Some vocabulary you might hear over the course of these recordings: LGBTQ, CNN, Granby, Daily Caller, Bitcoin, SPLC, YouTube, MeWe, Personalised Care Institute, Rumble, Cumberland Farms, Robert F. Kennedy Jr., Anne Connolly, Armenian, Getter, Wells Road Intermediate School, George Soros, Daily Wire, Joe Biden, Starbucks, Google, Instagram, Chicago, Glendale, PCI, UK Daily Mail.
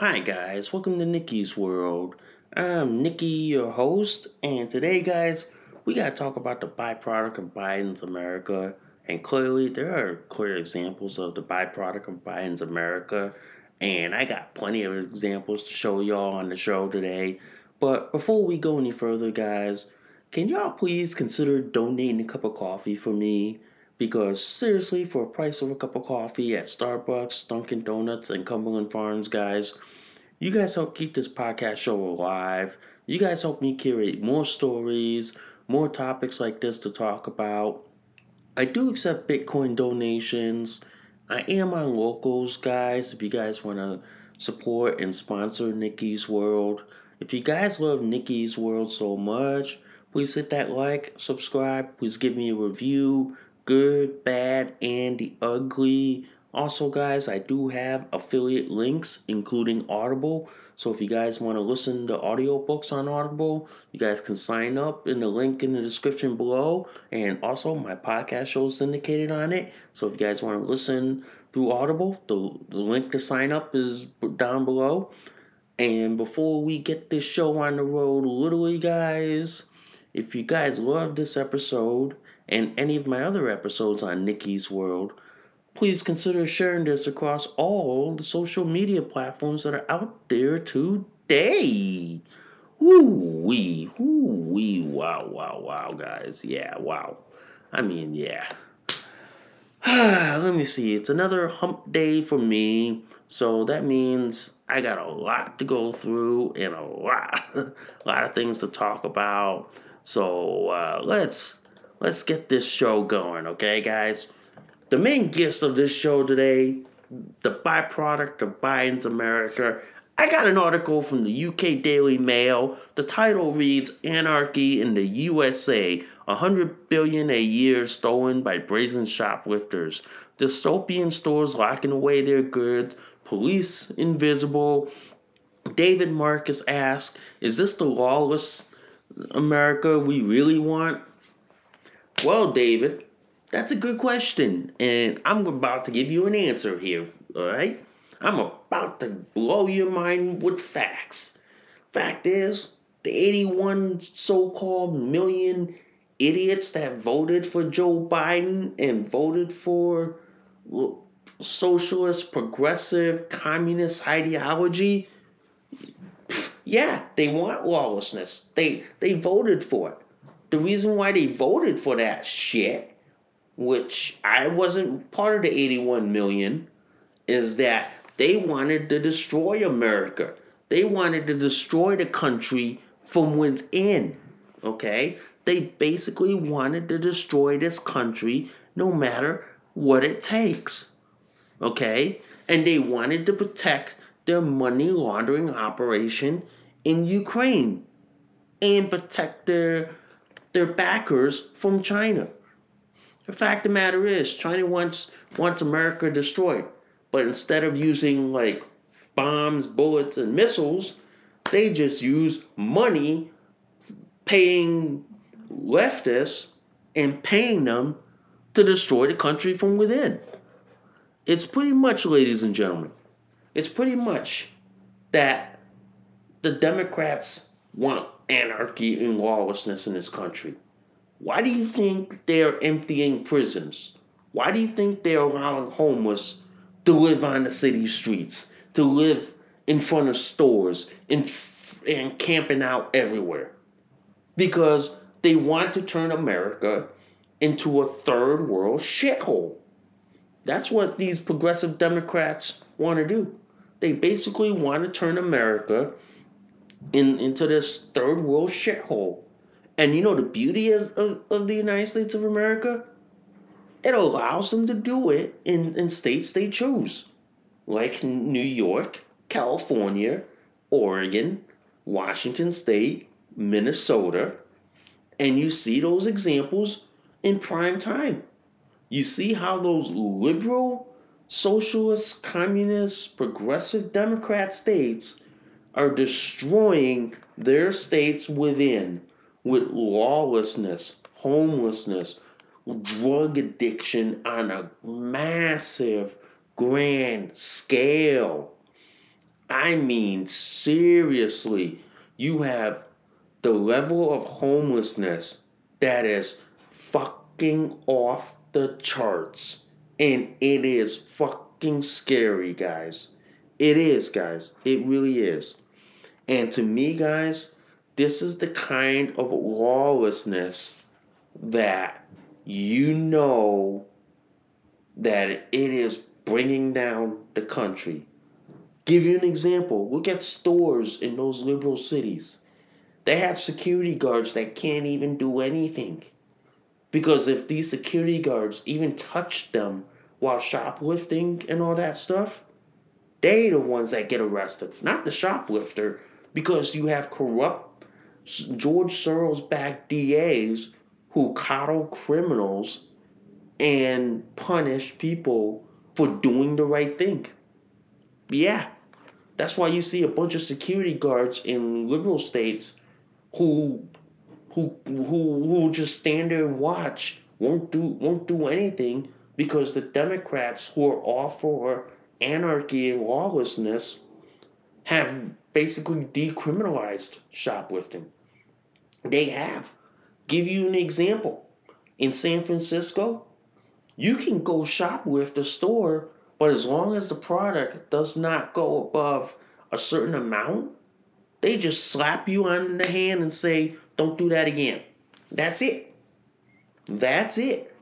Hi guys, welcome to Nikki's World. I'm Nikki, your host, and today guys, we gotta talk about the byproduct of Biden's America, and clearly there are clear examples of the byproduct of Biden's America, and I got plenty of examples to show y'all on the show today. But before we go any further guys, can y'all please consider donating a cup of coffee for me? Because seriously, for a price of a cup of coffee at Starbucks, Dunkin' Donuts, and Cumberland Farms, guys, you guys help keep this podcast show alive. You guys help me curate more stories, more topics like this to talk about. I do accept Bitcoin donations. I am on Locals, guys, if you guys want to support and sponsor Nikki's World. If you guys love Nikki's World so much, please hit that like, subscribe, please give me a review. Good, bad, and the ugly. Also, guys, I do have affiliate links, including Audible. So if you guys want to listen to audiobooks on Audible, you guys can sign up in the link in the description below. And also, my podcast show is syndicated on it. So if you guys want to listen through Audible, the link to sign up is down below. And before we get this show on the road, literally, guys, if you guys love this episode and any of my other episodes on Nikki's World, please consider sharing this across all the social media platforms that are out there today. Woo-wee, wow, guys. Yeah, wow. I mean, yeah. Let me see. It's another hump day for me, so that means I got a lot to go through and a lot of things to talk about. So let's get this show going, okay, guys? The main gist of this show today, the byproduct of Biden's America. I got an article from the UK Daily Mail. The title reads, Anarchy in the USA, $100 billion a year stolen by brazen shoplifters. Dystopian stores locking away their goods, police invisible. David Marcus asks, is this the lawless America we really want? Well, David, that's a good question, and I'm about to give you an answer here, all right? I'm about to blow your mind with facts. Fact is, the 81 so-called million idiots that voted for Joe Biden and voted for socialist, progressive, communist ideology, yeah, they want lawlessness. They voted for it. The reason why they voted for that shit, which I wasn't part of the 81 million, is that they wanted to destroy America. They wanted to destroy the country from within, okay? They basically wanted to destroy this country no matter what it takes, okay? And they wanted to protect their money laundering operation in Ukraine and protect their backers from China. The fact of the matter is, China wants America destroyed. But instead of using, like, bombs, bullets, and missiles, they just use money, paying leftists and paying them to destroy the country from within. It's pretty much, ladies and gentlemen, it's pretty much that the Democrats want anarchy and lawlessness in this country. Why do you think they are emptying prisons? Why do you think they are allowing homeless to live on the city streets, to live in front of stores, and camping out everywhere? Because they want to turn America into a third world shithole. That's what these progressive Democrats want to do. They basically want to turn America into this third world shithole. And you know the beauty of the United States of America? It allows them to do it in states they choose. Like New York, California, Oregon, Washington State, Minnesota. And you see those examples in prime time. You see how those liberal, socialist, communist, progressive Democrat states are destroying their states within with lawlessness, homelessness, drug addiction on a massive, grand scale. I mean, seriously, you have the level of homelessness that is fucking off the charts. And it is fucking scary, guys. It is, guys. It really is. And to me, guys, this is the kind of lawlessness that you know that it is bringing down the country. Give you an example. Look at stores in those liberal cities. They have security guards that can't even do anything. Because if these security guards even touch them while shoplifting and all that stuff, they the ones that get arrested, not the shoplifter, because you have corrupt George Soros-backed DAs who coddle criminals and punish people for doing the right thing. Yeah, that's why you see a bunch of security guards in liberal states who just stand there and watch, won't do anything, because the Democrats who are all for anarchy and lawlessness have basically decriminalized shoplifting. They have. Give you an example. In San Francisco, you can go shoplift a store, but as long as the product does not go above a certain amount, they just slap you on the hand and say, don't do that again. That's it. That's it.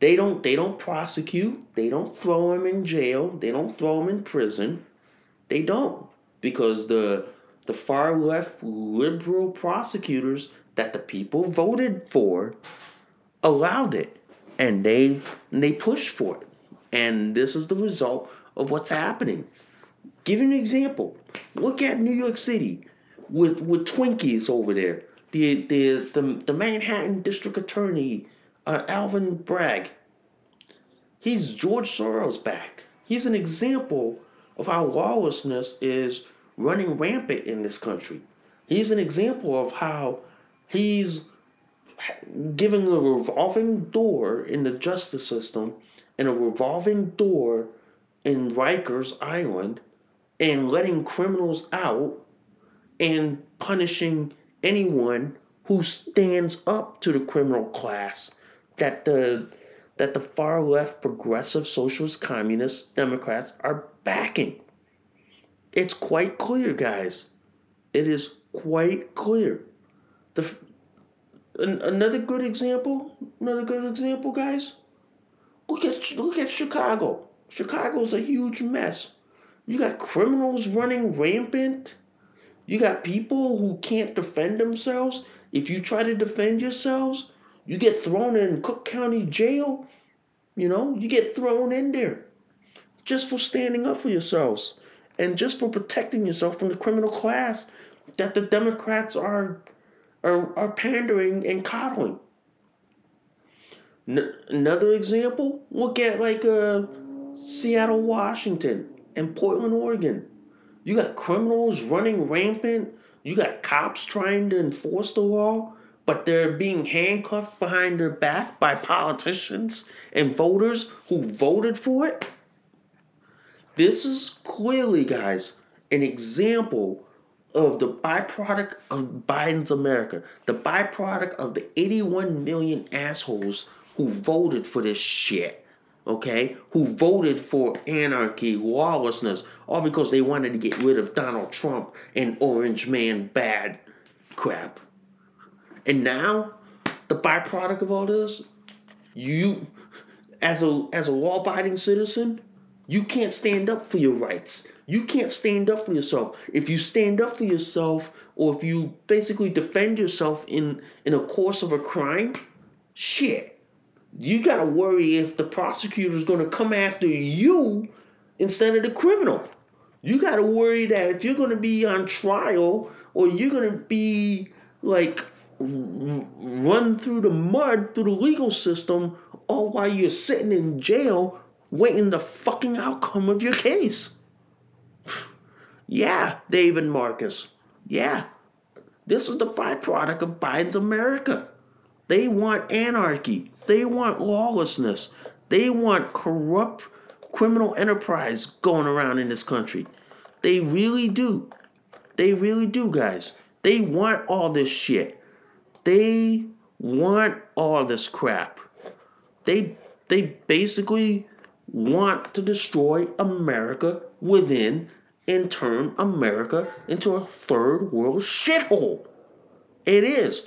They don't prosecute. They don't throw them in jail. They don't throw them in prison. They don't. Because the far left liberal prosecutors that the people voted for allowed it. And they pushed for it. And this is the result of what's happening. Give you an example. Look at New York City with Twinkies over there. The Manhattan District Attorney, Alvin Bragg, he's George Soros back. He's an example of how lawlessness is running rampant in this country. He's an example of how he's giving a revolving door in the justice system and a revolving door in Rikers Island and letting criminals out and punishing anyone who stands up to the criminal class that the far left progressive socialist communist Democrats are backing. It's quite clear, guys. It is quite clear. Another good example, guys. Look at Chicago. Chicago's a huge mess. You got criminals running rampant. You got people who can't defend themselves. If you try to defend yourselves, you get thrown in Cook County jail. You know, you get thrown in there just for standing up for yourselves and just for protecting yourself from the criminal class that the Democrats are pandering and coddling. Another example, look at like Seattle, Washington, and Portland, Oregon. You got criminals running rampant. You got cops trying to enforce the law, but they're being handcuffed behind their back by politicians and voters who voted for it. This is clearly, guys, an example of the byproduct of Biden's America, the byproduct of the 81 million assholes who voted for this shit, okay? Who voted for anarchy, lawlessness, all because they wanted to get rid of Donald Trump and Orange Man bad crap. And now, the byproduct of all this, you, as a law-abiding citizen, you can't stand up for your rights. You can't stand up for yourself. If you stand up for yourself, or if you basically defend yourself in a course of a crime, shit. You got to worry if the prosecutor is going to come after you instead of the criminal. You got to worry that if you're going to be on trial or you're going to be, like, run through the mud through the legal system all while you're sitting in jail waiting the fucking outcome of your case. Yeah, David Marcus. Yeah. This is the byproduct of Biden's America. They want anarchy. They want lawlessness. They want corrupt criminal enterprise going around in this country. They really do. They really do, guys. They want all this shit. They want all this crap. They basically want to destroy America within and turn America into a third world shithole. It is.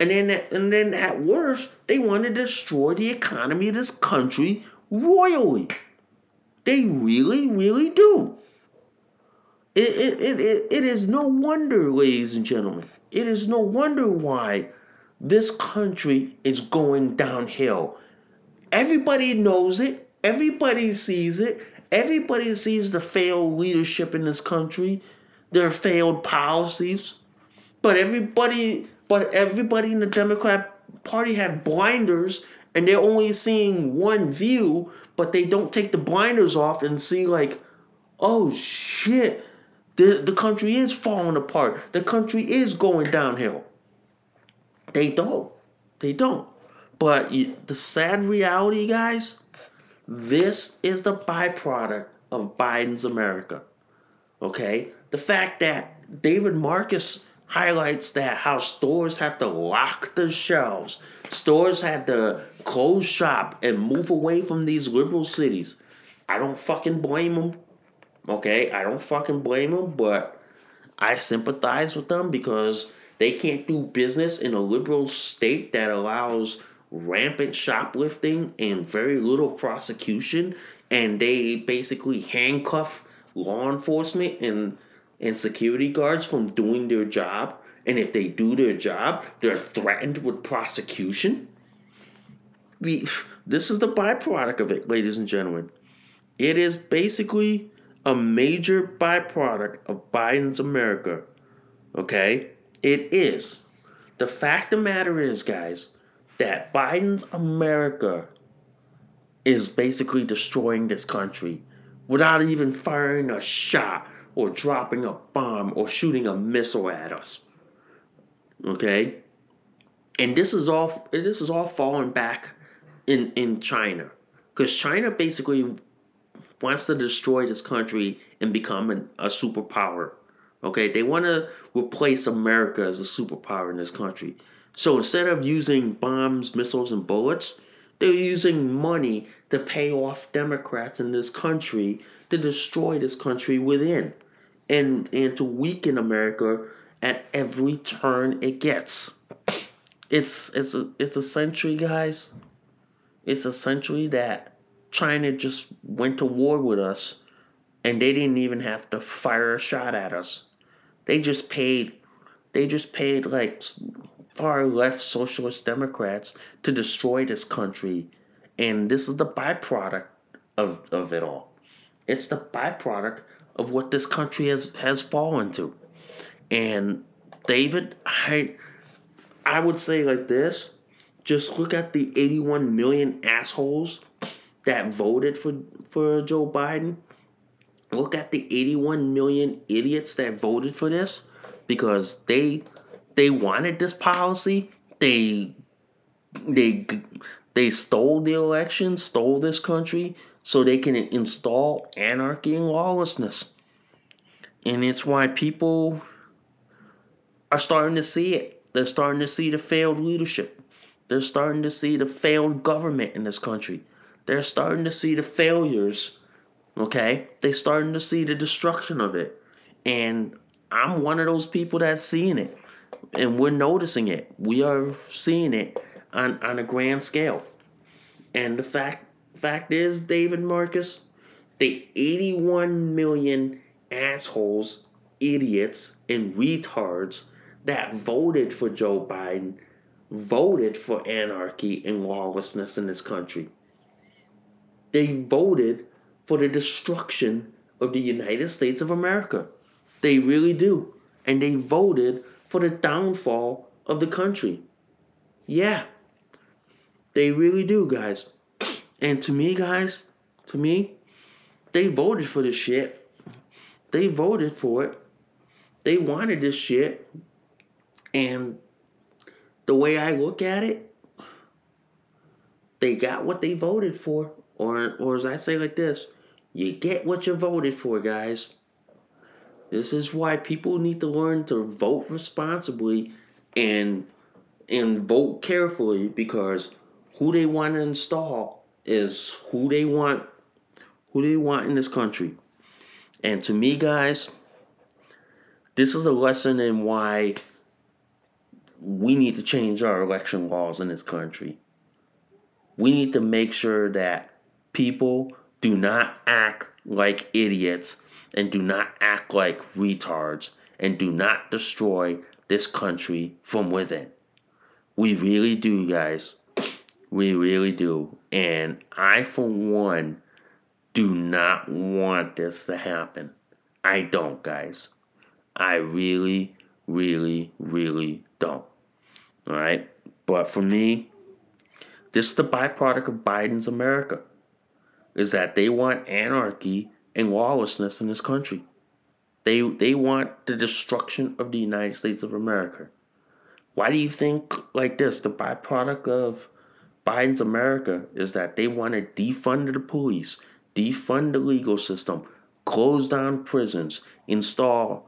And then at worst, they want to destroy the economy of this country royally. They really, really do. It is no wonder, ladies and gentlemen. It is no wonder why this country is going downhill. Everybody knows it. Everybody sees it. Everybody sees the failed leadership in this country, their failed policies. But everybody in the Democrat Party had blinders, and they're only seeing one view, but they don't take the blinders off and see like, oh shit, the country is falling apart. The country is going downhill. They don't. But the sad reality, guys, this is the byproduct of Biden's America, okay? The fact that David Marcus highlights that how stores have to lock their shelves. Stores had to close shop and move away from these liberal cities. I don't fucking blame them. Okay? I don't fucking blame them, but I sympathize with them because they can't do business in a liberal state that allows rampant shoplifting and very little prosecution, and they basically handcuff law enforcement and security guards from doing their job, and if they do their job, they're threatened with prosecution. This is the byproduct of it, ladies and gentlemen. It is basically a major byproduct of Biden's America, okay? It is. The fact of the matter is, guys, that Biden's America is basically destroying this country without even firing a shot, or dropping a bomb, or shooting a missile at us. Okay? And this is all falling back in China. Because China basically wants to destroy this country and become a superpower. Okay? They want to replace America as a superpower in this country. So instead of using bombs, missiles, and bullets, they're using money to pay off Democrats in this country to destroy this country within and to weaken America at every turn it gets. It's essentially, guys, it's essentially that China just went to war with us and they didn't even have to fire a shot at us. They just paid like far left socialist Democrats to destroy this country, and this is the byproduct of it all. It's the byproduct of what this country has fallen to. And David, I would say like this, Just look at the 81 million assholes that voted for Joe Biden. Look at the 81 million idiots that voted for this because they wanted this policy. They stole the election, stole this country so they can install anarchy and lawlessness. And it's why people are starting to see it. They're starting to see the failed leadership. They're starting to see the failed government in this country. They're starting to see the failures, okay? They're starting to see the destruction of it. And I'm one of those people that's seeing it. And we're noticing it. We are seeing it on a grand scale. And the fact is, David Marcus, the 81 million assholes, idiots, and retards that voted for Joe Biden voted for anarchy and lawlessness in this country. They voted for the destruction of the United States of America. They really do. And they voted for the downfall of the country. Yeah. They really do, guys. And to me, guys, they voted for this shit. They voted for it. They wanted this shit. And the way I look at it, they got what they voted for. Or as I say like this, you get what you voted for, guys. This is why people need to learn to vote responsibly and vote carefully, because who they want to install is who they want in this country. And to me, guys, this is a lesson in why we need to change our election laws in this country. We need to make sure that people do not act like idiots and do not act like retards and do not destroy this country from within. We really do, guys. We really do. And I, for one, do not want this to happen. I don't, guys. I really, really, really don't. All right? But for me, this is the byproduct of Biden's America, is that they want anarchy and lawlessness in this country. They want the destruction of the United States of America. Why do you think like this? The byproduct of Biden's America is that they want to defund the police, defund the legal system, close down prisons, install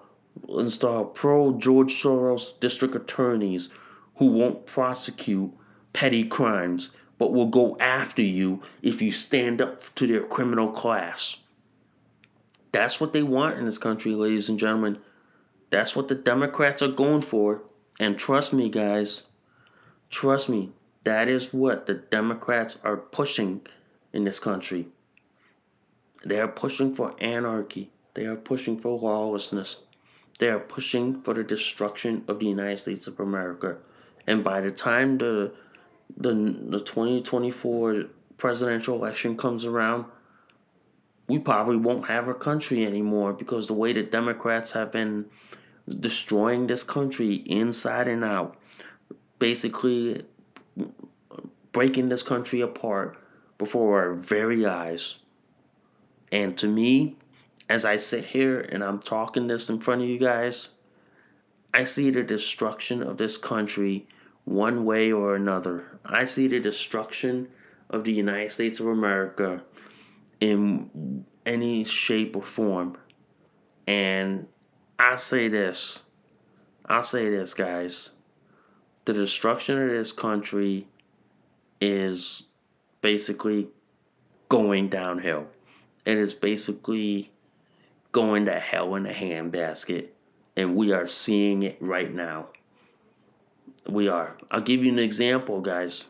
pro-George Soros district attorneys who won't prosecute petty crimes but will go after you if you stand up to their criminal class. That's what they want in this country, ladies and gentlemen. That's what the Democrats are going for. And trust me, guys. Trust me. That is what the Democrats are pushing in this country. They are pushing for anarchy. They are pushing for lawlessness. They are pushing for the destruction of the United States of America. And by the time the 2024 presidential election comes around, we probably won't have a country anymore, because the way the Democrats have been destroying this country inside and out, basically breaking this country apart before our very eyes. And to me, as I sit here and I'm talking this in front of you guys, I see the destruction of this country one way or another. I see the destruction of the United States of America in any shape or form. And I'll say this, guys. The destruction of this country is basically going downhill. It is basically going to hell in a handbasket. And we are seeing it right now. We are. I'll give you an example, guys.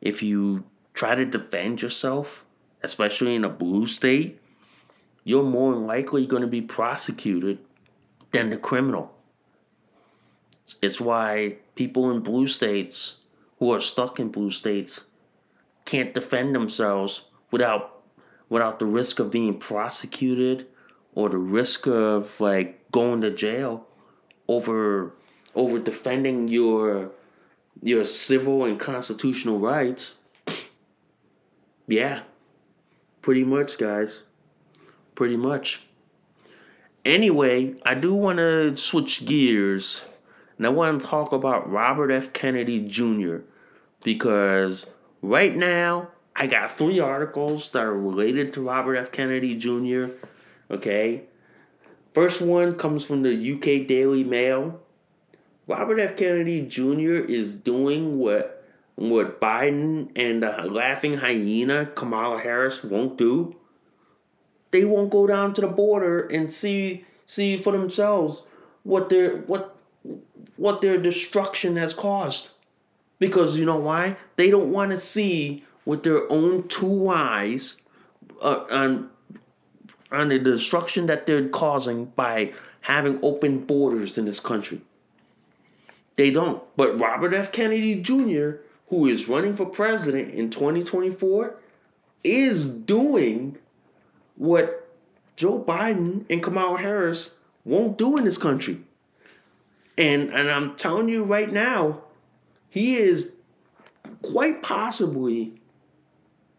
If you try to defend yourself, especially in a blue state, you're more likely going to be prosecuted than the criminal. It's why people in blue states who are stuck in blue states can't defend themselves without the risk of being prosecuted or the risk of going to jail over defending your your civil and constitutional rights. Yeah. Pretty much, guys. Pretty much. Anyway, I do want to switch gears. And I want to talk about Robert F. Kennedy Jr. Because right now, I got three articles that are related to Robert F. Kennedy Jr. Okay. First one comes from the UK Daily Mail. Robert F. Kennedy Jr. is doing what Biden and the laughing hyena Kamala Harris won't do. They won't go down to the border and see for themselves what their destruction has caused. Because you know why? They don't want to see with their own two eyes on the destruction that they're causing by having open borders in this country. They don't. But Robert F. Kennedy Jr., who is running for president in 2024, is doing what Joe Biden and Kamala Harris won't do in this country. And I'm telling you right now, he is quite possibly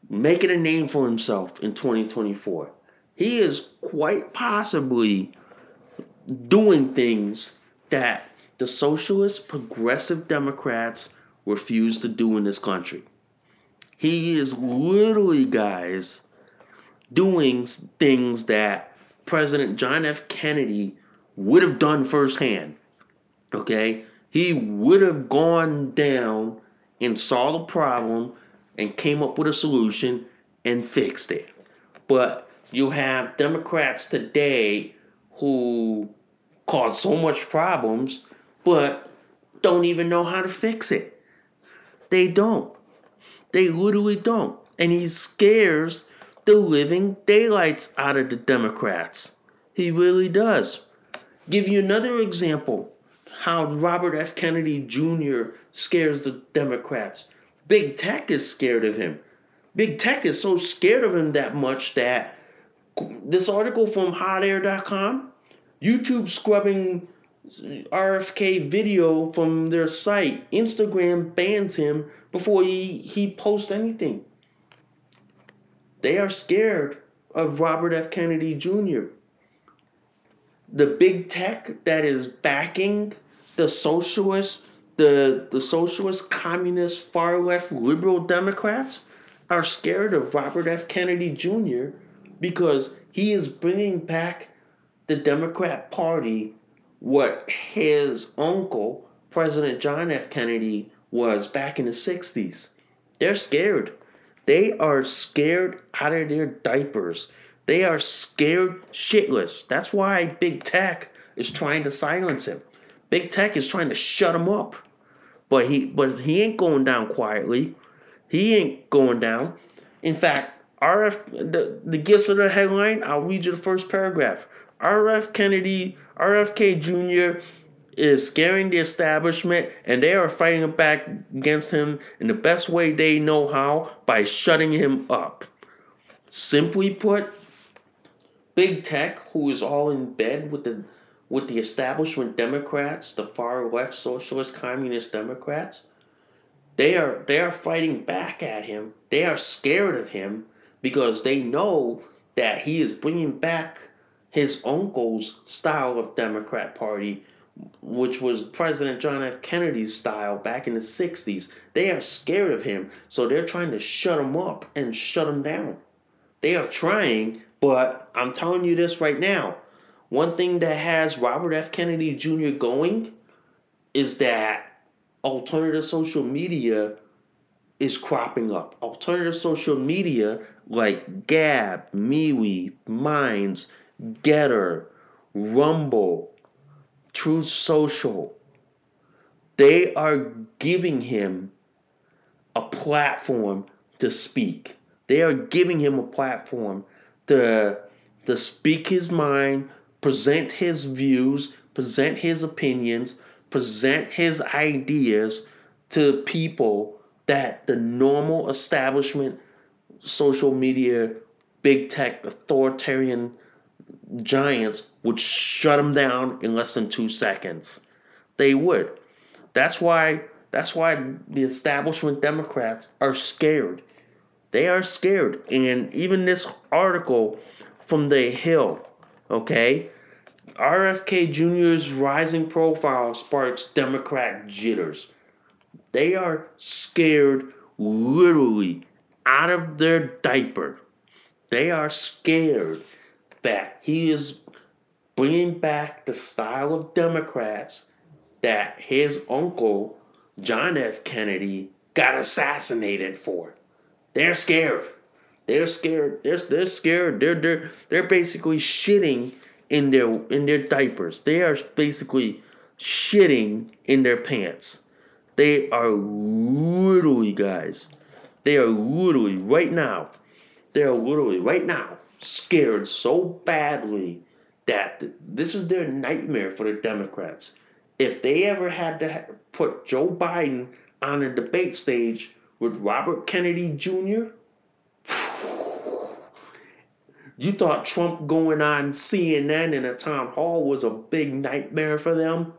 making a name for himself in 2024. He is quite possibly doing things that the socialist progressive Democrats refuse to do in this country. He is literally, guys, doing things that President John F. Kennedy would have done firsthand. Okay? He would have gone down and saw the problem and came up with a solution and fixed it. But you have Democrats today who cause so much problems, but don't even know how to fix it. They don't. They literally don't. And he scares the living daylights out of the Democrats. He really does. Give you another example how Robert F. Kennedy Jr. scares the Democrats. Big Tech is scared of him. Big Tech is so scared of him that much that this article from hotair.com, YouTube scrubbing RFK video from their site, Instagram bans him before he posts anything. They are scared of Robert F. Kennedy Jr. The big tech that is backing the socialist, communist, far-left, liberal Democrats are scared of Robert F. Kennedy Jr. because he is bringing back the Democrat Party, what his uncle, President John F. Kennedy, was back in the 60s. They're scared. They are scared out of their diapers. They are scared shitless. That's why Big Tech is trying to silence him. Big Tech is trying to shut him up. But he ain't going down quietly. He ain't going down. In fact, the gist of the headline, I'll read you the first paragraph. RFK Jr. is scaring the establishment, and they are fighting back against him in the best way they know how, by shutting him up. Simply put, Big Tech, who is all in bed with the establishment Democrats, the far-left socialist communist Democrats, they are fighting back at him. They are scared of him because they know that he is bringing back his uncle's style of Democrat Party, which was President John F. Kennedy's style back in the 60s. They are scared of him, so they're trying to shut him up and shut him down. They are trying, but I'm telling you this right now. One thing that has Robert F. Kennedy Jr. going is that alternative social media is cropping up. Alternative social media like Gab, MeWe, Minds, Getter, Rumble, Truth Social, they are giving him a platform to speak. They are giving him a platform to speak his mind, present his views, present his opinions, present his ideas to people that the normal establishment, social media, big tech, authoritarian giants would shut him down in less than 2 seconds. They would. That's why That's why the establishment Democrats are scared. They are scared. And even this article from The Hill, okay? RFK Jr.'s rising profile sparks Democrat jitters. They are scared literally out of their diaper. They are scared that he is bringing back the style of Democrats that his uncle, John F. Kennedy, got assassinated for. They're scared. They're scared. They're scared. They're basically shitting in their diapers. They are basically shitting in their pants. They are literally, guys. They are literally right now. They are literally right now scared so badly that this is their nightmare for the Democrats. If they ever had to put Joe Biden on a debate stage with Robert Kennedy Jr., you thought Trump going on CNN in a town hall was a big nightmare for them?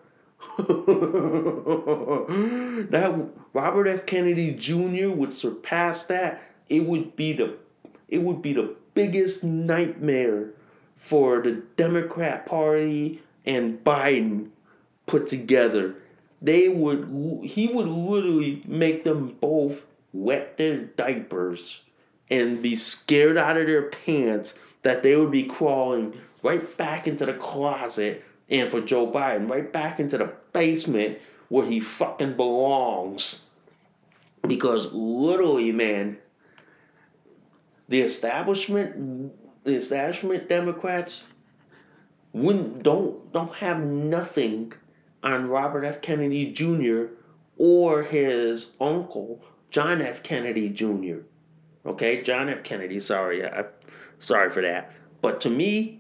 That Robert F. Kennedy Jr. would surpass that. It would be the biggest nightmare for the Democrat Party and Biden put together. He would literally make them both wet their diapers and be scared out of their pants that they would be crawling right back into the closet, and for Joe Biden, right back into the basement where he fucking belongs. Because literally, man, the establishment Democrats don't have nothing on Robert F. Kennedy Jr. or his uncle, John F. Kennedy Jr. Okay, John F. Kennedy, sorry for that. But to me,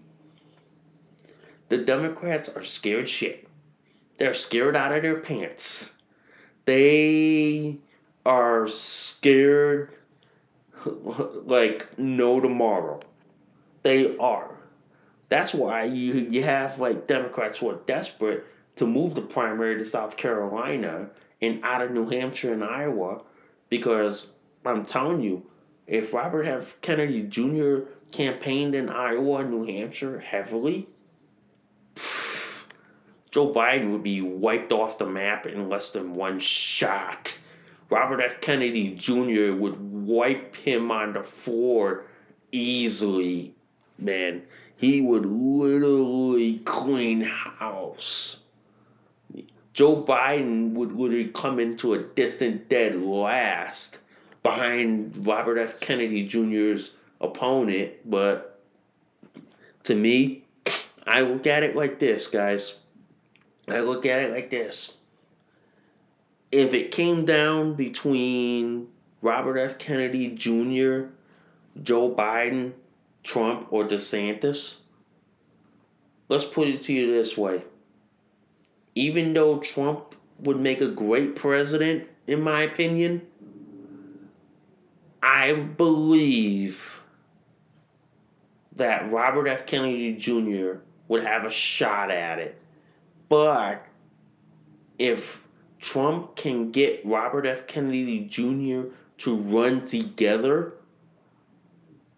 the Democrats are scared shit. They're scared out of their pants. They are scared like no tomorrow. They are. That's why you have like Democrats who are desperate to move the primary to South Carolina and out of New Hampshire and Iowa, because I'm telling you, if Robert F. Kennedy Jr. campaigned in Iowa and New Hampshire heavily, Joe Biden would be wiped off the map in less than one shot. Robert F. Kennedy Jr. would wipe him on the floor easily, man. He would literally clean house. Joe Biden would literally come into a distant dead last behind Robert F. Kennedy Jr.'s opponent. But to me, I look at it like this, guys. I look at it like this. If it came down between Robert F. Kennedy Jr., Joe Biden, Trump, or DeSantis, let's put it to you this way. Even though Trump would make a great president, in my opinion, I believe that Robert F. Kennedy Jr. would have a shot at it. But if Trump can get Robert F. Kennedy Jr. to run together,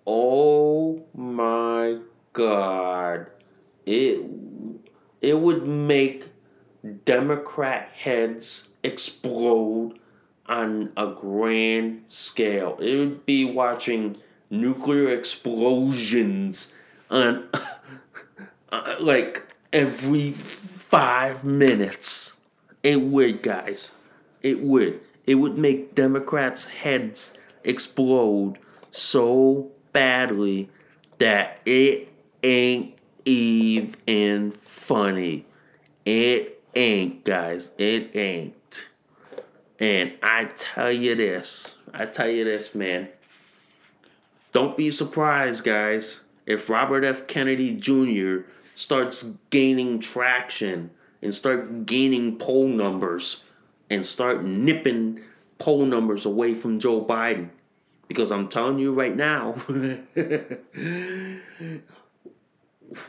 oh my God, it would make Democrat heads explode on a grand scale. It would be watching nuclear explosions on like every 5 minutes. It would, guys. It would. It would make Democrats' heads explode so badly that it ain't even funny. It ain't, guys. It ain't. And I tell you this, man. Don't be surprised, guys, if Robert F. Kennedy Jr. starts gaining traction and start gaining poll numbers and start nipping poll numbers away from Joe Biden. Because I'm telling you right now,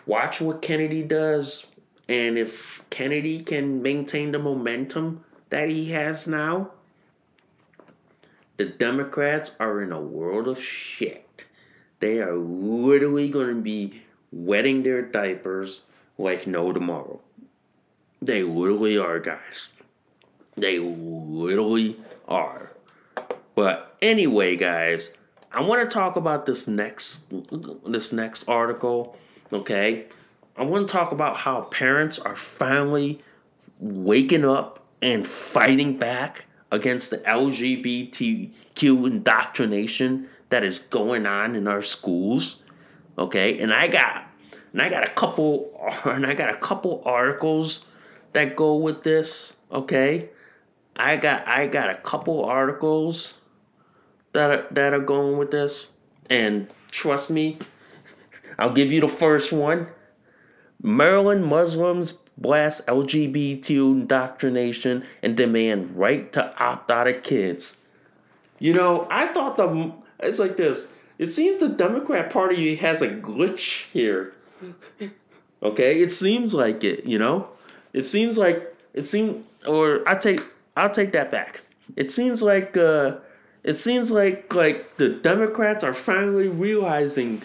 watch what Kennedy does. And if Kennedy can maintain the momentum that he has now, the Democrats are in a world of shit. They are literally going to be wetting their diapers like no tomorrow. They literally are, guys. They literally are. But anyway, guys, I want to talk about this next article, okay? I want to talk about how parents are finally waking up and fighting back against the LGBTQ indoctrination that is going on in our schools, okay? And I got a couple articles that go with this, okay? I got a couple articles that are going with this, and trust me, I'll give you the first one. Maryland Muslims blast LGBTQ indoctrination and demand right to opt out of kids. You know, I thought it's like this. It seems the Democrat Party has a glitch here. Okay, it seems like it. You know, I'll take that back. It seems like the Democrats are finally realizing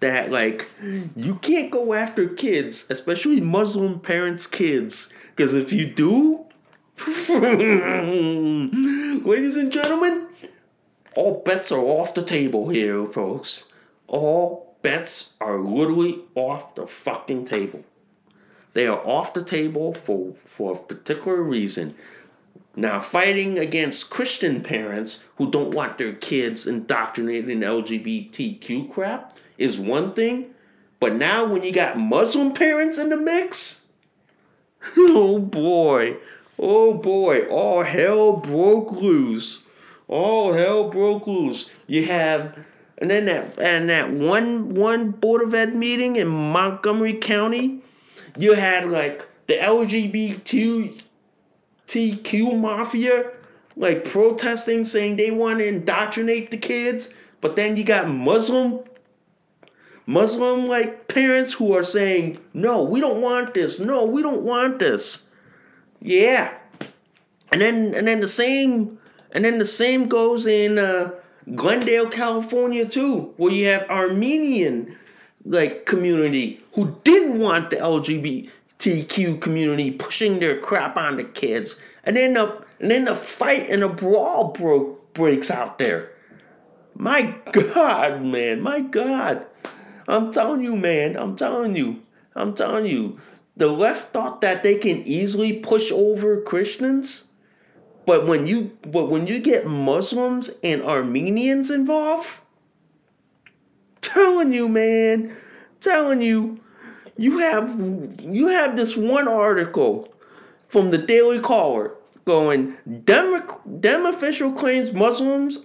that, like, you can't go after kids, especially Muslim parents' kids, because if you do, ladies and gentlemen, all bets are off the table here, folks. All bets are literally off the fucking table. They are off the table for a particular reason. Now, fighting against Christian parents who don't want their kids indoctrinated in LGBTQ crap is one thing, but now when you got Muslim parents in the mix, oh boy, all hell broke loose. You have, and then that one Board of Ed meeting in Montgomery County, you had like the LGBTQ mafia like protesting, saying they want to indoctrinate the kids, but then you got Muslim like parents who are saying, no we don't want this. Yeah, and then the same goes in Glendale, California too, where you have Armenian like community who didn't want the LGBTQ community pushing their crap on the kids, and then the fight and a brawl breaks out there. My God, man. I'm telling you, the left thought that they can easily push over Christians, but when you get Muslims and Armenians involved, telling you, you have this one article from the Daily Caller going, Dem official claims Muslims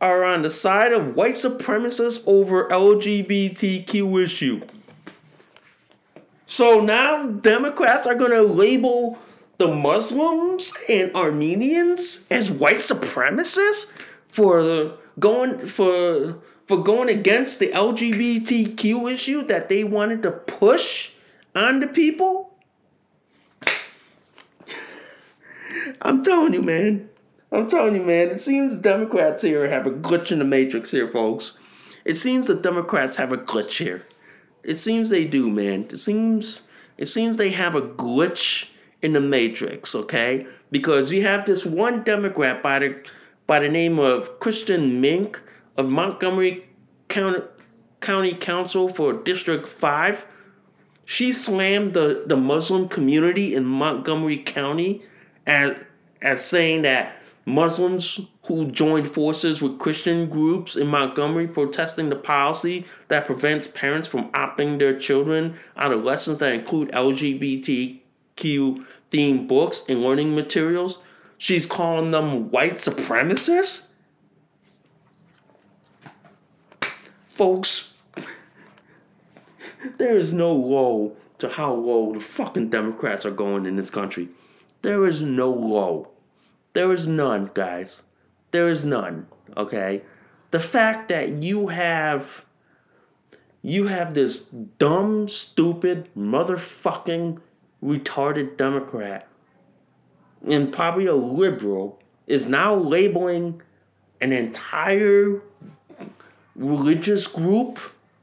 are on the side of white supremacists over LGBTQ issue. So now Democrats are going to label the Muslims and Armenians as white supremacists for going against the LGBTQ issue that they wanted to push on the people. I'm telling you, man, it seems Democrats here have a glitch in the matrix here, folks. It seems they do, man. It seems they have a glitch in the matrix, okay? Because you have this one Democrat by the name of Christian Mink of Montgomery County Council for District 5. She slammed the Muslim community in Montgomery County as saying that Muslims who joined forces with Christian groups in Montgomery protesting the policy that prevents parents from opting their children out of lessons that include LGBTQ-themed books and learning materials. She's calling them white supremacists? Folks, there is no low to how low the fucking Democrats are going in this country. There is no low. There is none, guys. There is none, okay? The fact that you have this dumb, stupid, motherfucking, retarded Democrat and probably a liberal, is now labeling an entire religious group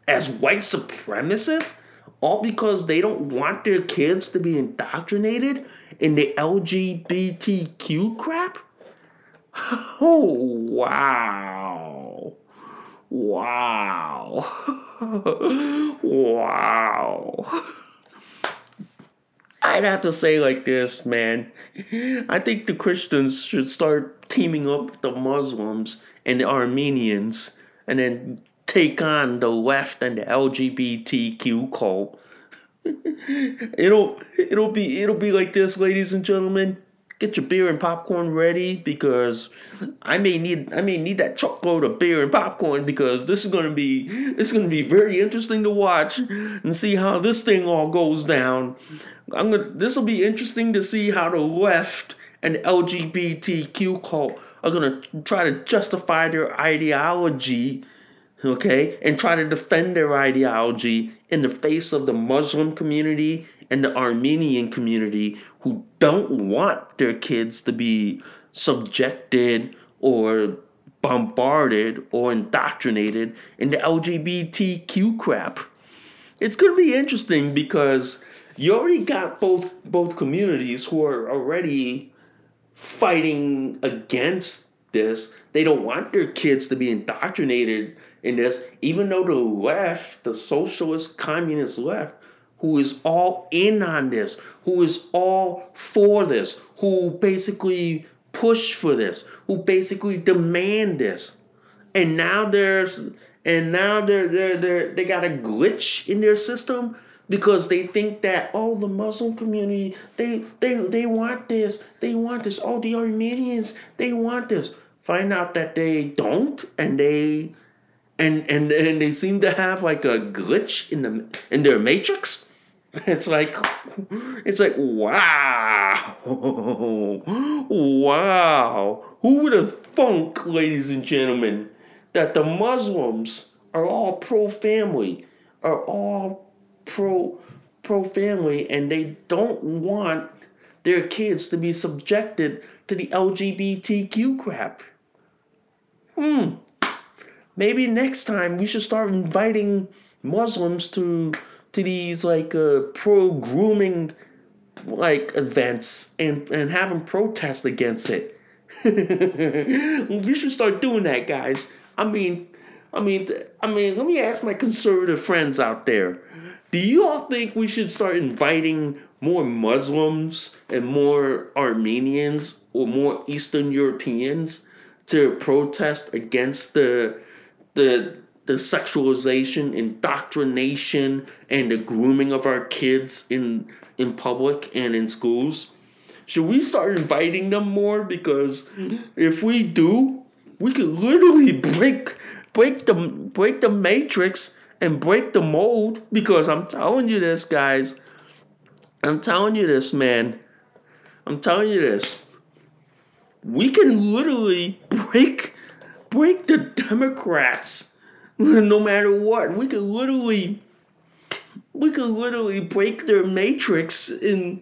as white supremacists, all because they don't want their kids to be indoctrinated in the LGBTQ crap? Oh, wow. Wow. Wow. I'd have to say like this, man. I think the Christians should start teaming up with the Muslims and the Armenians and then take on the left and the LGBTQ cult. It'll be like this, ladies and gentlemen. Get your beer and popcorn ready, because I may need that truckload of beer and popcorn, because it's gonna be very interesting to watch and see how this thing all goes down. This'll be interesting to see how the left and LGBTQ cult are gonna try to justify their ideology, okay, and try to defend their ideology in the face of the Muslim community and the Armenian community, who don't want their kids to be subjected or bombarded or indoctrinated in the LGBTQ crap. It's going to be interesting, because you already got both communities who are already fighting against this. They don't want their kids to be indoctrinated in this, even though the left, the socialist, communist left, who is all in on this, who is all for this, who basically push for this, who basically demand this. And now they got a glitch in their system, because they think that, oh, the Muslim community, they want this, they want this. Oh, the Armenians, they want this. Find out that they don't, and they seem to have like a glitch in their matrix. It's like, wow. Wow. Who would have thunk, ladies and gentlemen, that the Muslims are all pro-family, pro-family, and they don't want their kids to be subjected to the LGBTQ crap. Maybe next time we should start inviting Muslims to these like pro-grooming like events and have them protest against it. We should start doing that, guys. I mean, let me ask my conservative friends out there. Do you all think we should start inviting more Muslims and more Armenians or more Eastern Europeans to protest against the sexualization, indoctrination, and the grooming of our kids in public and in schools? Should we start inviting them more? Because if we do, we could literally break the matrix and break the mold. Because I'm telling you this, guys. I'm telling you this, man. I'm telling you this. We can literally break the Democrats. No matter what, we could literally break their matrix in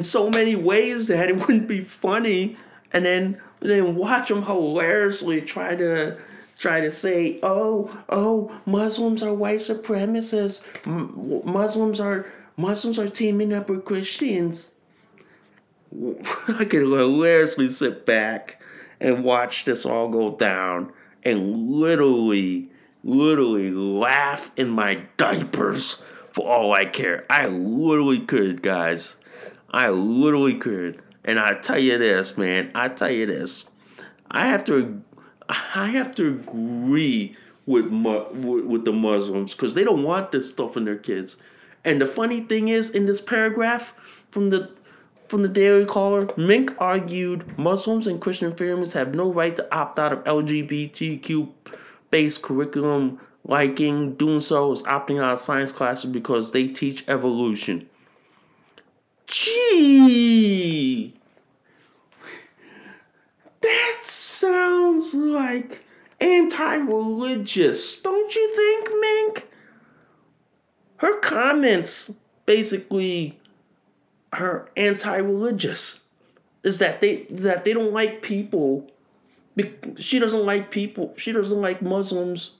so many ways that it wouldn't be funny, and then watch them hilariously try to say, oh, Muslims are white supremacists, Muslims are teaming up with Christians. I could hilariously sit back and watch this all go down and literally laugh in my diapers for all I care. I literally could, guys. I literally could. And I tell you this, man. I have to agree with the Muslims, because they don't want this stuff in their kids. And the funny thing is, in this paragraph from the Daily Caller, Mink argued Muslims and Christian families have no right to opt out of LGBTQ based curriculum. Liking doing so is opting out of science classes because they teach evolution. Gee, that sounds like anti-religious, don't you think, Mink? Her comments basically are anti-religious. is that they don't like people. She doesn't like people. She doesn't like Muslims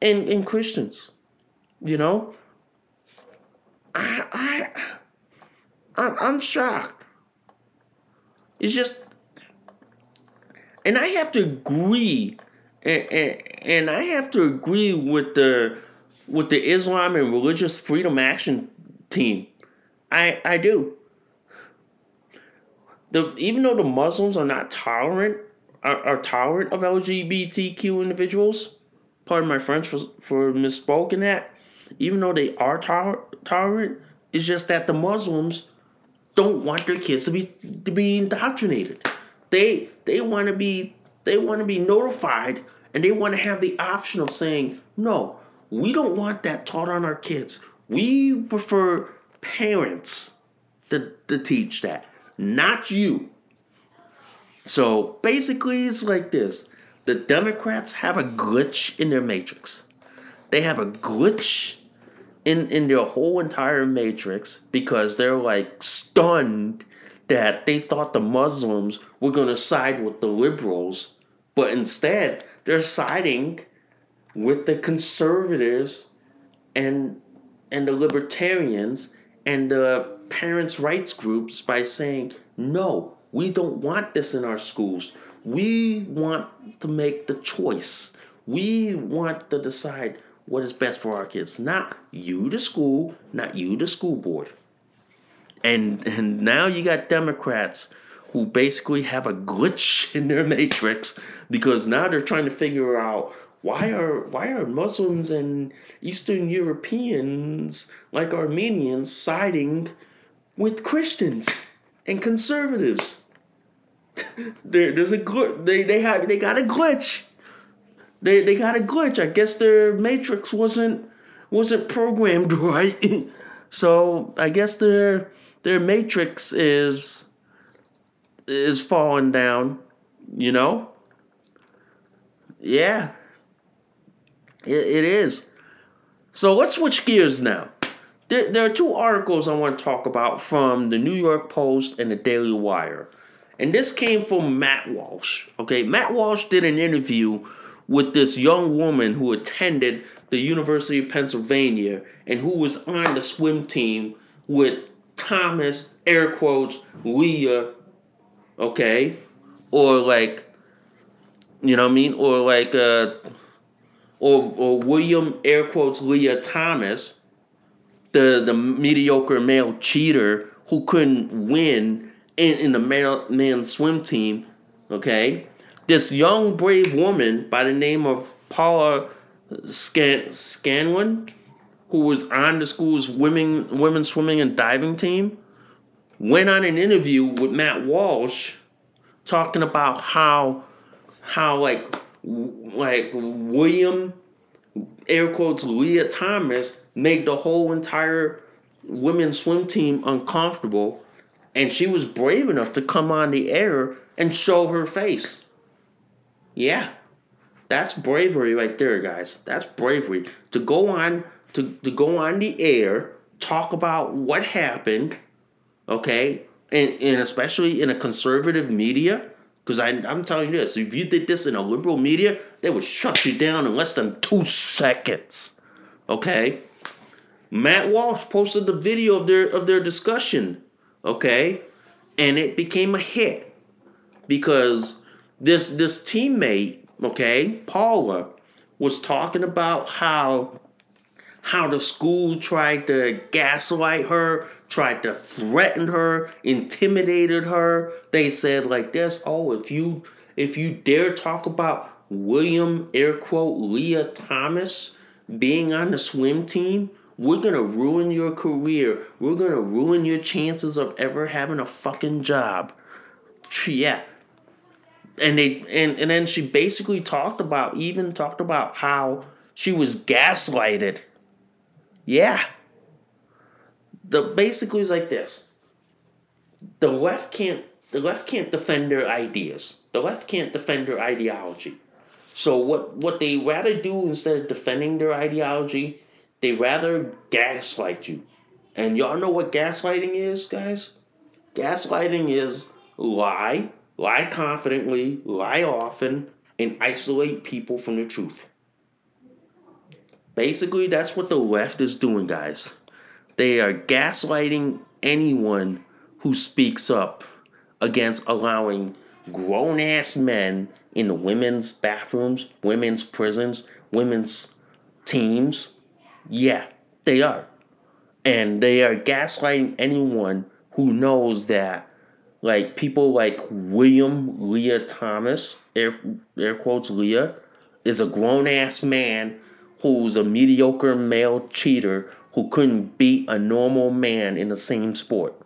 and Christians. You know, I'm shocked. It's just, and I have to agree, and I have to agree with the Islam and Religious Freedom Action Team. I do. Even though the Muslims are not tolerant. Are tolerant of LGBTQ individuals. Pardon my French for misspoken that. Even though they are tolerant, it's just that the Muslims don't want their kids to be indoctrinated. They want to be notified, and they want to have the option of saying, no, we don't want that taught on our kids. We prefer parents to teach that, not you. So basically, it's like this. The Democrats have a glitch in their matrix. They have a glitch in their whole entire matrix because they're like stunned that they thought the Muslims were going to side with the liberals. But instead, they're siding with the conservatives and the libertarians and the parents' rights groups by saying, no, we don't want this in our schools. We want to make the choice. We want to decide what is best for our kids. Not you, the school, not you, the school board. And now you got Democrats who basically have a glitch in their matrix because now they're trying to figure out why are Muslims and Eastern Europeans like Armenians siding with Christians and conservatives. There's a glitch. They got a glitch. They got a glitch. I guess their matrix wasn't programmed right. So I guess their matrix is falling down. You know. Yeah. It is. So let's switch gears now. There are two articles I want to talk about from the New York Post and the Daily Wire. And this came from Matt Walsh. Okay, Matt Walsh did an interview with this young woman who attended the University of Pennsylvania and who was on the swim team with Thomas, air quotes, Lia, okay? Or like, you know what I mean? Or like, or William, air quotes, Lia Thomas, the mediocre male cheater who couldn't win in the men's swim team, okay? This young, brave woman by the name of Paula Scanlon, who was on the school's women's swimming and diving team, went on an interview with Matt Walsh talking about how William, air quotes, Lia Thomas made the whole entire women's swim team uncomfortable, and she was brave enough to come on the air and show her face. Yeah, that's bravery right there, guys. That's bravery to go on to go on the air, talk about what happened, okay, and especially in a conservative media, because I'm telling you this: if you did this in a liberal media, they would shut you down in less than 2 seconds, okay. Matt Walsh posted the video of their discussion, okay? And it became a hit because this teammate, okay, Paula, was talking about how the school tried to gaslight her, tried to threaten her, intimidated her. They said like this, oh, if you dare talk about William, air quote, Lia Thomas being on the swim team, we're going to ruin your career. We're going to ruin your chances of ever having a fucking job. Yeah. And then she basically talked about how she was gaslighted. Yeah. Basically it's like this. The left can't defend their ideas. The left can't defend their ideology. So what they rather do instead of defending their ideology, they rather gaslight you. And y'all know what gaslighting is, guys? Gaslighting is lie, lie confidently, lie often, and isolate people from the truth. Basically, that's what the left is doing, guys. They are gaslighting anyone who speaks up against allowing grown-ass men in the women's bathrooms, women's prisons, women's teams. Yeah, they are. And they are gaslighting anyone who knows that, like, people like William Lia Thomas, air quotes Lia, is a grown-ass man who's a mediocre male cheater who couldn't beat a normal man in the same sport.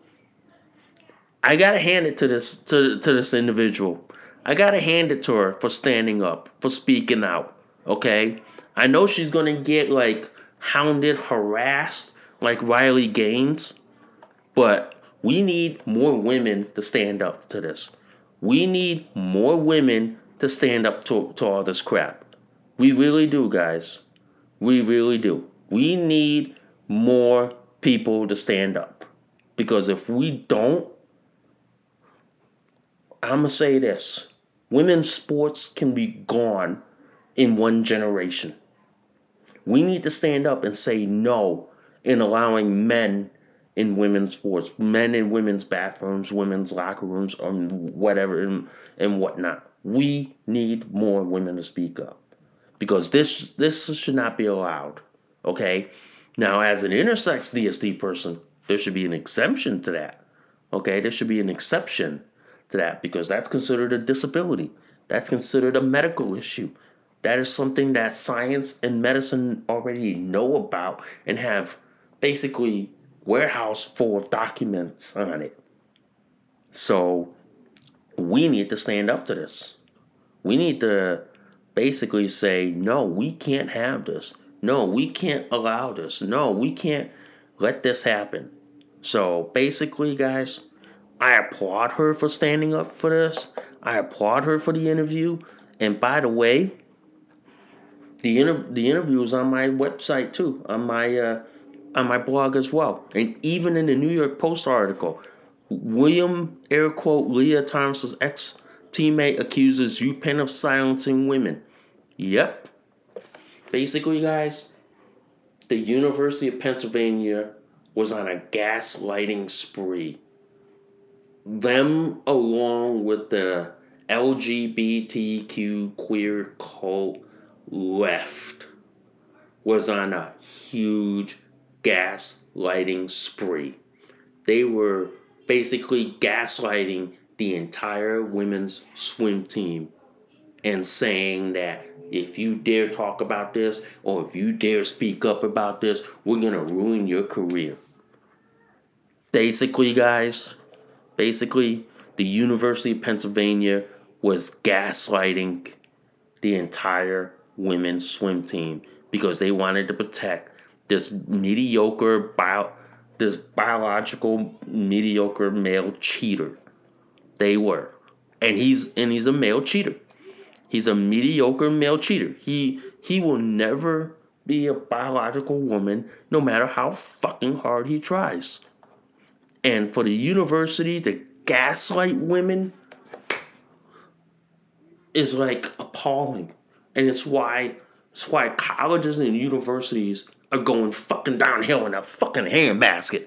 I gotta hand it to this individual. I gotta hand it to her for standing up, for speaking out, okay? I know she's gonna get, like, hounded, harassed, like Riley Gaines, but we need more women to stand up to this. We need more women to stand up to all this crap. We really do, guys. We really do. We need more people to stand up. Because if we don't, I'm going to say this. Women's sports can be gone in one generation. We need to stand up and say no in allowing men in women's sports, men in women's bathrooms, women's locker rooms, or whatever and whatnot. We need more women to speak up. Because this should not be allowed, okay? Now, as an intersex DSD person, there should be an exemption to that, okay? There should be an exception to that because that's considered a disability. That's considered a medical issue. That is something that science and medicine already know about and have basically warehouse full of documents on it. So we need to stand up to this. We need to basically say, no, we can't have this. No, we can't allow this. No, we can't let this happen. So basically, guys, I applaud her for standing up for this. I applaud her for the interview. And by the way, the interview is on my website too, on my blog as well. And even in the New York Post article, William, air quote, Lia Thomas's ex-teammate accuses UPenn of silencing women. Yep. Basically, guys, the University of Pennsylvania was on a gaslighting spree. Them, along with the LGBTQ queer cult left, was on a huge gaslighting spree. They were basically gaslighting the entire women's swim team and saying that if you dare talk about this or if you dare speak up about this, we're going to ruin your career. Basically, guys, the University of Pennsylvania was gaslighting the entire women's swim team because they wanted to protect this biological mediocre male cheater. They were. And he's a male cheater. He's a mediocre male cheater. He will never be a biological woman, no matter how fucking hard he tries. And for the university to gaslight women is, like, appalling. And it's why colleges and universities are going fucking downhill in a fucking handbasket.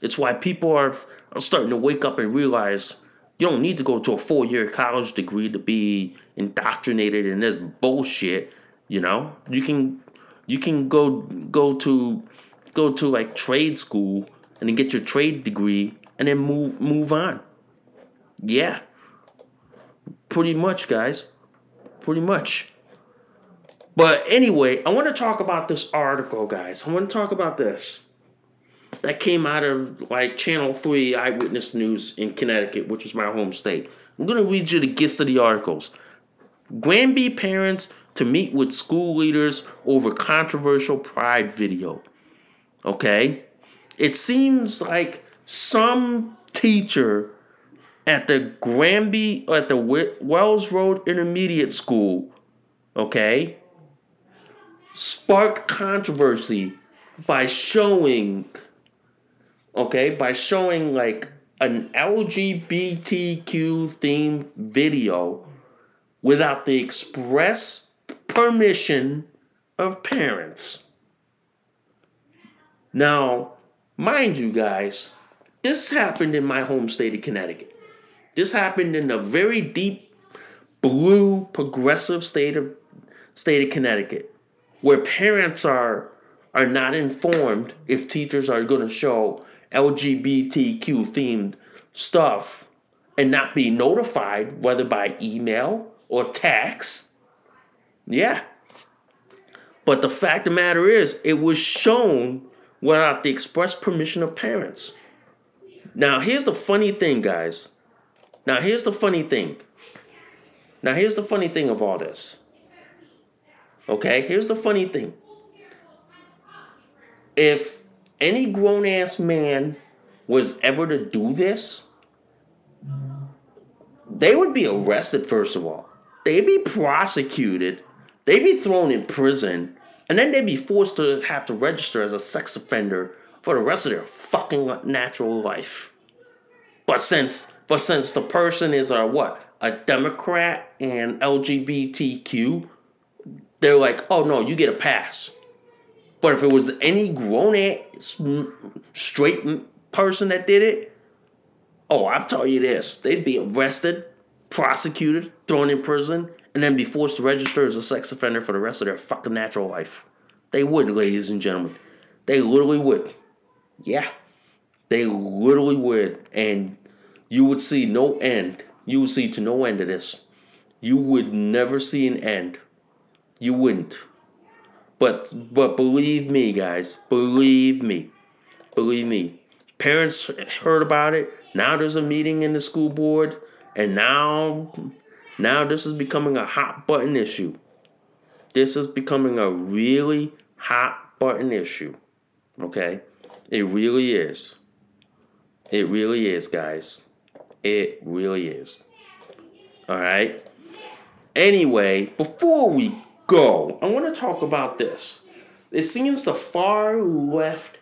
It's why people are starting to wake up and realize you don't need to go to a 4-year college degree to be indoctrinated in this bullshit, you know? You can go to like trade school and then get your trade degree and then move on. Yeah. Pretty much, guys. Pretty much. But anyway, I want to talk about this article, guys. I want to talk about this. That came out of, like, Channel 3 Eyewitness News in Connecticut, which is my home state. I'm going to read you the gist of the articles. Granby parents to meet with school leaders over controversial pride video. Okay? It seems like some teacher at the Granby, at the Wells Road Intermediate School, okay, sparked controversy by showing, like, an LGBTQ-themed video without the express permission of parents. Now, mind you guys, this happened in my home state of Connecticut. This happened in the very deep, blue, progressive state of Connecticut, where parents are not informed if teachers are going to show LGBTQ-themed stuff and not be notified, whether by email or text. Yeah. But the fact of the matter is, it was shown without the express permission of parents. Now, here's the funny thing, guys. Now, here's the funny thing of all this. Okay? Here's the funny thing. If any grown-ass man was ever to do this, they would be arrested, first of all. They'd be prosecuted. They'd be thrown in prison. And then they'd be forced to have to register as a sex offender for the rest of their fucking natural life. But since the person is a Democrat and LGBTQ, they're like, oh no, you get a pass. But if it was any grown-ass straight person that did it, oh, I'll tell you this, they'd be arrested, prosecuted, thrown in prison, and then be forced to register as a sex offender for the rest of their fucking natural life. They would, ladies and gentlemen. They literally would. Yeah. They literally would. And you would see no end. You would see to no end of this. You would never see an end. You wouldn't. But believe me, guys. Believe me. Parents heard about it. Now there's a meeting in the school board. And now this is becoming a hot button issue. This is becoming a really hot button issue. Okay? It really is, guys. It really is. All right? Anyway, before we go, I want to talk about this. It seems the far left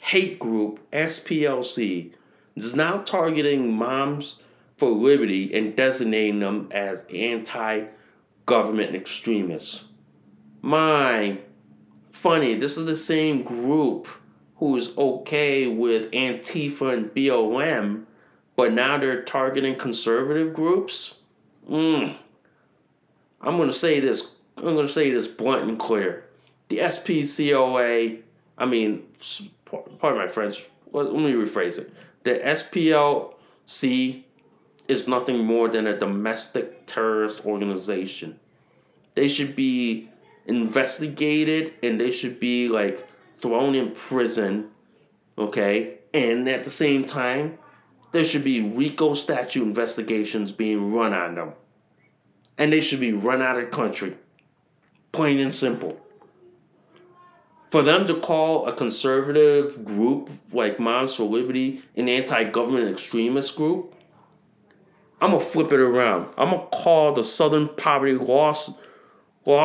hate group, SPLC, is now targeting Moms for Liberty and designating them as anti-government extremists. My, funny, this is the same group who is okay with Antifa and BLM, but now they're targeting conservative groups? I'm going to say this blunt and clear. The SPCOA, pardon my French, let me rephrase it. The SPLC is nothing more than a domestic terrorist organization. They should be investigated and they should be thrown in prison, okay? And at the same time, there should be RICO statute investigations being run on them. And they should be run out of the country. Plain and simple. For them to call a conservative group like Moms for Liberty an anti-government extremist group, I'm going to flip it around. I'm going to call the Southern Poverty Law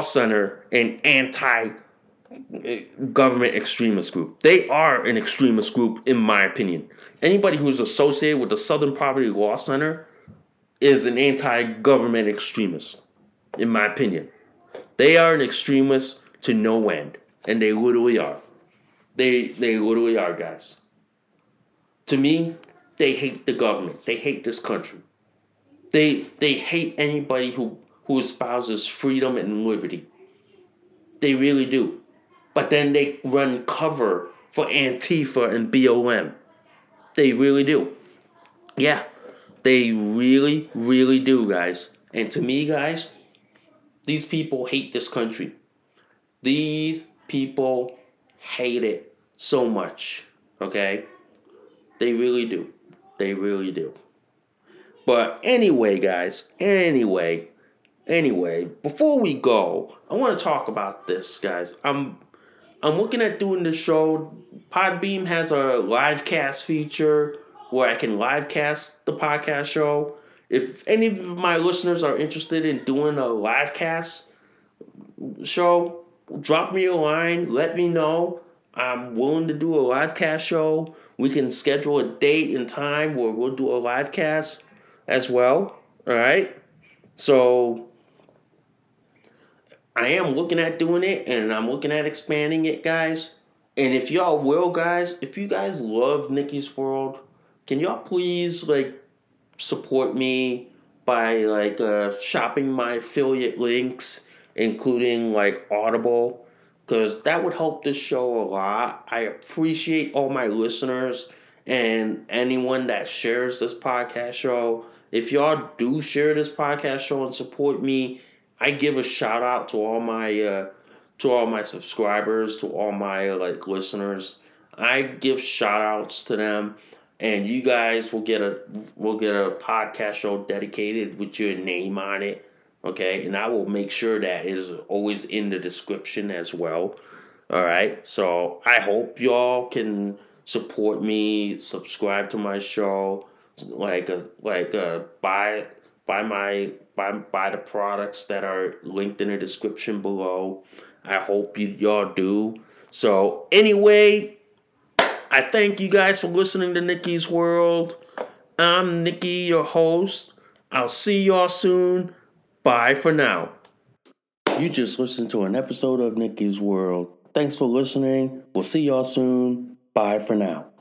Center an anti-government extremist group. They are an extremist group, in my opinion. Anybody who's associated with the Southern Poverty Law Center is an anti-government extremist, in my opinion. They are an extremist to no end, and they literally are. They literally are, guys. To me, they hate the government. They hate this country. They hate anybody who espouses freedom and liberty. They really do. But then they run cover for Antifa and BLM. They really do. Yeah. They really, really do, guys. And to me, guys, these people hate this country. These people hate it so much, okay? They really do. But anyway, guys, anyway, before we go, I want to talk about this, guys. I'm looking at doing the show. Podbeam has a live cast feature where I can live cast the podcast show. If any of my listeners are interested in doing a live cast show, drop me a line, let me know. I'm willing to do a live cast show. We can schedule a date and time where we'll do a live cast as well. All right. So I am looking at doing it, and I'm looking at expanding it, guys. And if y'all will, guys, if you guys love Nikki's World, can y'all please, support me by, shopping my affiliate links, including, Audible, because that would help this show a lot. I appreciate all my listeners and anyone that shares this podcast show. If y'all do share this podcast show and support me, I give a shout out to all my subscribers, to all my listeners. I give shout outs to them, and you guys will get a podcast show dedicated with your name on it, okay? And I will make sure that it is always in the description as well. All right. So I hope y'all can support me, subscribe to my show, buy the products that are linked in the description below. I hope y'all do. So anyway, I thank you guys for listening to Nikki's World. I'm Nikki, your host. I'll see y'all soon. Bye for now. You just listened to an episode of Nikki's World. Thanks for listening. We'll see y'all soon. Bye for now.